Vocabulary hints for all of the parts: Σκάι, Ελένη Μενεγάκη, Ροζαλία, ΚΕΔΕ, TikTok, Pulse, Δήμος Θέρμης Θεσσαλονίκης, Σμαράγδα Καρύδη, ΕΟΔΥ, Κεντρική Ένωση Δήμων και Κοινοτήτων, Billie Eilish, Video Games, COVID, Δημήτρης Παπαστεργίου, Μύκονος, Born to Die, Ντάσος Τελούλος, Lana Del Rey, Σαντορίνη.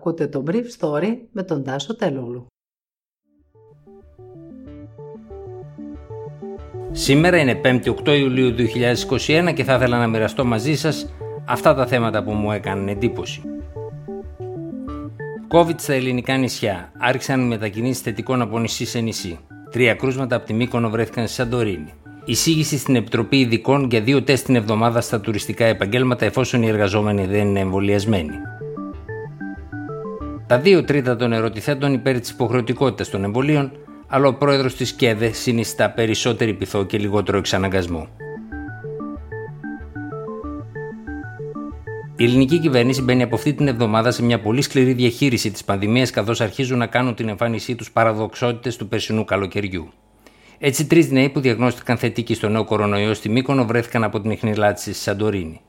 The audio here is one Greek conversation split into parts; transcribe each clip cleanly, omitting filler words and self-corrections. ακούτε το Brief Story με τον Ντάσο Τελούλου. Σήμερα είναι 5η 8 Ιουλίου 2021 και θα ήθελα να μοιραστώ μαζί σας αυτά τα θέματα που μου έκαναν εντύπωση. COVID στα ελληνικά νησιά. Άρχισαν οι μετακινήσεις θετικών από νησί σε νησί. 3 κρούσματα από τη Μύκονο βρέθηκαν στη Σαντορίνη. Εισήγηση στην Επιτροπή Ειδικών για 2 τεστ την εβδομάδα στα τουριστικά επαγγέλματα εφόσον οι εργαζόμενοι δεν είναι εμβολιασμένοι. Τα 2/3 των ερωτηθέντων υπέρ της υποχρεωτικότητας των εμβολίων, αλλά ο πρόεδρος της ΚΕΔΕ συνιστά περισσότερη πειθό και λιγότερο εξαναγκασμό. Η ελληνική κυβέρνηση μπαίνει από αυτή την εβδομάδα σε μια πολύ σκληρή διαχείριση της πανδημίας, καθώς αρχίζουν να κάνουν την εμφάνισή τους παραδοξότητες του περσινού καλοκαιριού. Έτσι, 3 νέοι που διαγνώστηκαν θετικοί στο νέο κορονοϊό στη Μύκονο βρέθηκαν από την ιχνηλάτιση στη Σαντορίνη.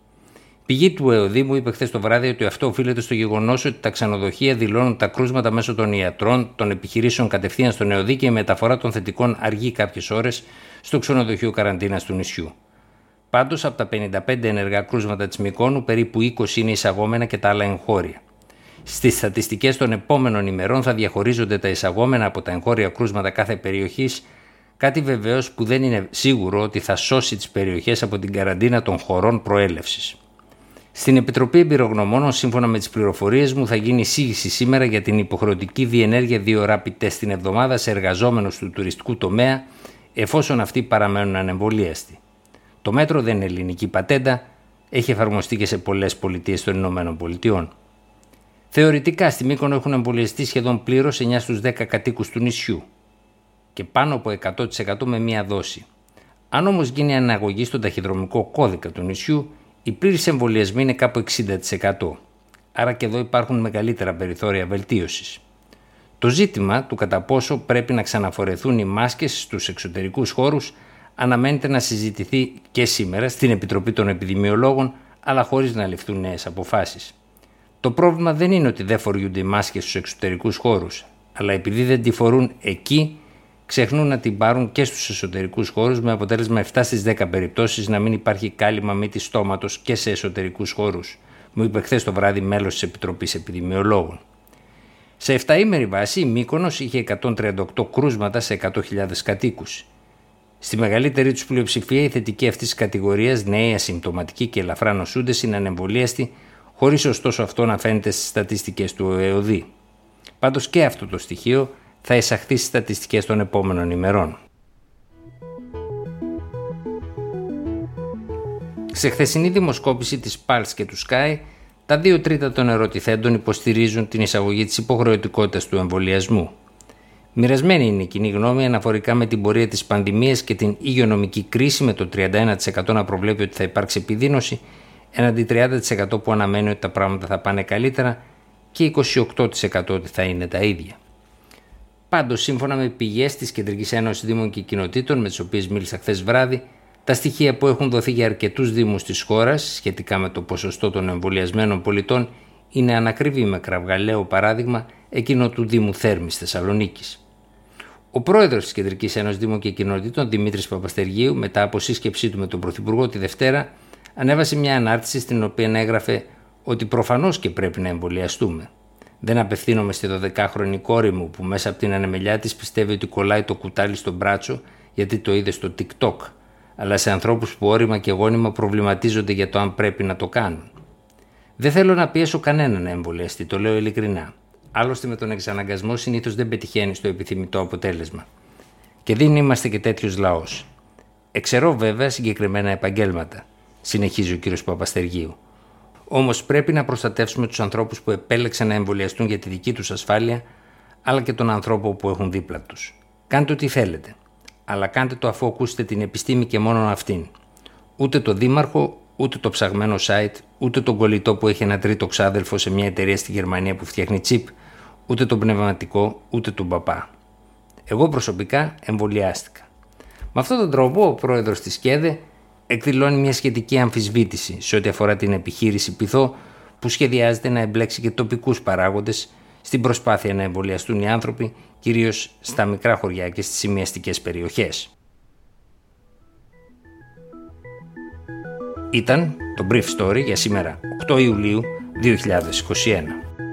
Πηγή του ΕΟΔΥ μου είπε χθες το βράδυ ότι αυτό οφείλεται στο γεγονός ότι τα ξενοδοχεία δηλώνουν τα κρούσματα μέσω των ιατρών, των επιχειρήσεων κατευθείαν στον ΕΟΔΥ και η μεταφορά των θετικών αργεί κάποιες ώρες στο ξενοδοχείο καραντίνας του νησιού. Πάντως, από τα 55 ενεργά κρούσματα της Μυκόνου, περίπου 20 είναι εισαγόμενα και τα άλλα εγχώρια. Στις στατιστικές των επόμενων ημερών θα διαχωρίζονται τα εισαγόμενα από τα εγχώρια κρούσματα κάθε περιοχής, κάτι βεβαίως που δεν είναι σίγουρο ότι θα σώσει τις περιοχές από την καραντίνα των χωρών προέλευσης. Στην Επιτροπή Εμπειρογνωμόνων, σύμφωνα με τις πληροφορίες μου, θα γίνει εισήγηση σήμερα για την υποχρεωτική διενέργεια 2 rapid test την εβδομάδα σε εργαζόμενους του τουριστικού τομέα, εφόσον αυτοί παραμένουν ανεμβολίαστοι. Το μέτρο δεν είναι ελληνική πατέντα, έχει εφαρμοστεί και σε πολλές πολιτείες των Ηνωμένων Πολιτειών. Θεωρητικά, στη Μύκονο έχουν εμβολιαστεί σχεδόν πλήρως 9 στους 10 κατοίκους του νησιού και πάνω από 100% με μία δόση. Αν όμως γίνει αναγωγή στον ταχυδρομικό κώδικα του νησιού, οι πλήρεις εμβολιασμοί είναι κάπου 60%. Άρα και εδώ υπάρχουν μεγαλύτερα περιθώρια βελτίωσης. Το ζήτημα του κατά πόσο πρέπει να ξαναφορεθούν οι μάσκες στους εξωτερικούς χώρους αναμένεται να συζητηθεί και σήμερα στην Επιτροπή των Επιδημιολόγων, αλλά χωρίς να ληφθούν νέες αποφάσεις. Το πρόβλημα δεν είναι ότι δεν φοριούνται οι μάσκες στους εξωτερικούς χώρους, αλλά επειδή δεν τη φορούν εκεί, ξεχνούν να την πάρουν και στους εσωτερικούς χώρους, με αποτέλεσμα 7 στις 10 περιπτώσεις να μην υπάρχει κάλυμα μύτης στόματος και σε εσωτερικούς χώρους, μου είπε χθες το βράδυ μέλος της Επιτροπής Επιδημιολόγων. Σε 7ήμερη βάση, η Μύκονος είχε 138 κρούσματα σε 100.000 κατοίκους. Στη μεγαλύτερη τους πλειοψηφία, οι θετικοί αυτής της κατηγορίας, νέοι, ασυμπτωματικοί και ελαφρά νοσούντες, είναι ανεμβολίαστοι, χωρίς ωστόσο αυτό να φαίνεται στις στατιστικές του ΕΟΔΥ. Πάντως και αυτό το στοιχείο θα εισαχθεί στις στατιστικές των επόμενων ημερών. Σε χθεσινή δημοσκόπηση της Pulse και του Σκάι, τα 2/3 των ερωτηθέντων υποστηρίζουν την εισαγωγή της υποχρεωτικότητας του εμβολιασμού. Μοιρασμένη είναι η κοινή γνώμη αναφορικά με την πορεία της πανδημίας και την υγειονομική κρίση, με το 31% να προβλέπει ότι θα υπάρξει επιδείνωση, έναντι 30% που αναμένει ότι τα πράγματα θα πάνε καλύτερα και 28% ότι θα είναι τα ίδια. Πάντως, σύμφωνα με πηγές της Κεντρικής Ένωσης Δήμων και Κοινοτήτων, με τις οποίες μίλησα χθες βράδυ, τα στοιχεία που έχουν δοθεί για αρκετούς δήμους της χώρας σχετικά με το ποσοστό των εμβολιασμένων πολιτών είναι ανακριβή, με κραυγαλαίο παράδειγμα εκείνο του Δήμου Θέρμης Θεσσαλονίκης. Ο πρόεδρος της Κεντρικής Ένωσης Δήμων και Κοινοτήτων, Δημήτρης Παπαστεργίου, μετά από σύσκεψή του με τον Πρωθυπουργό τη Δευτέρα, ανέβασε μια ανάρτηση στην οποία έγραφε ότι προφανώς και πρέπει να εμβολιαστούμε. Δεν απευθύνομαι στη 12χρονη κόρη μου που μέσα από την ανεμελιά της πιστεύει ότι κολλάει το κουτάλι στο μπράτσο γιατί το είδε στο TikTok, αλλά σε ανθρώπους που όρημα και γόνιμα προβληματίζονται για το αν πρέπει να το κάνουν. Δεν θέλω να πιέσω κανέναν να εμβολιαστεί, το λέω ειλικρινά. Άλλωστε, με τον εξαναγκασμό συνήθως δεν πετυχαίνει το επιθυμητό αποτέλεσμα. Και δεν είμαστε και τέτοιος λαός. Εξαιρώ βέβαια συγκεκριμένα επαγγέλματα, συνεχίζει ο κ. Παπαστεργίου. Όμως πρέπει να προστατεύσουμε τους ανθρώπους που επέλεξαν να εμβολιαστούν για τη δική τους ασφάλεια, αλλά και τον ανθρώπο που έχουν δίπλα τους. Κάντε ό,τι θέλετε, αλλά κάντε το αφού ακούσετε την επιστήμη και μόνον αυτήν. Ούτε το δήμαρχο, ούτε το ψαγμένο site, ούτε τον κολλητό που έχει ένα τρίτο ξάδελφο σε μια εταιρεία στη Γερμανία που φτιάχνει τσιπ, ούτε τον πνευματικό, ούτε τον παπά. Εγώ προσωπικά εμβολιάστηκα. Με αυτόν τον τρόπο, ο πρόεδρος της ΚΕΔΕ εκδηλώνει μια σχετική αμφισβήτηση σε ό,τι αφορά την επιχείρηση πειθό που σχεδιάζεται να εμπλέξει και τοπικούς παράγοντες στην προσπάθεια να εμβολιαστούν οι άνθρωποι, κυρίως στα μικρά χωριά και στις σημειαστικές περιοχές. Ήταν το Brief Story για σήμερα, 8 Ιουλίου 2021.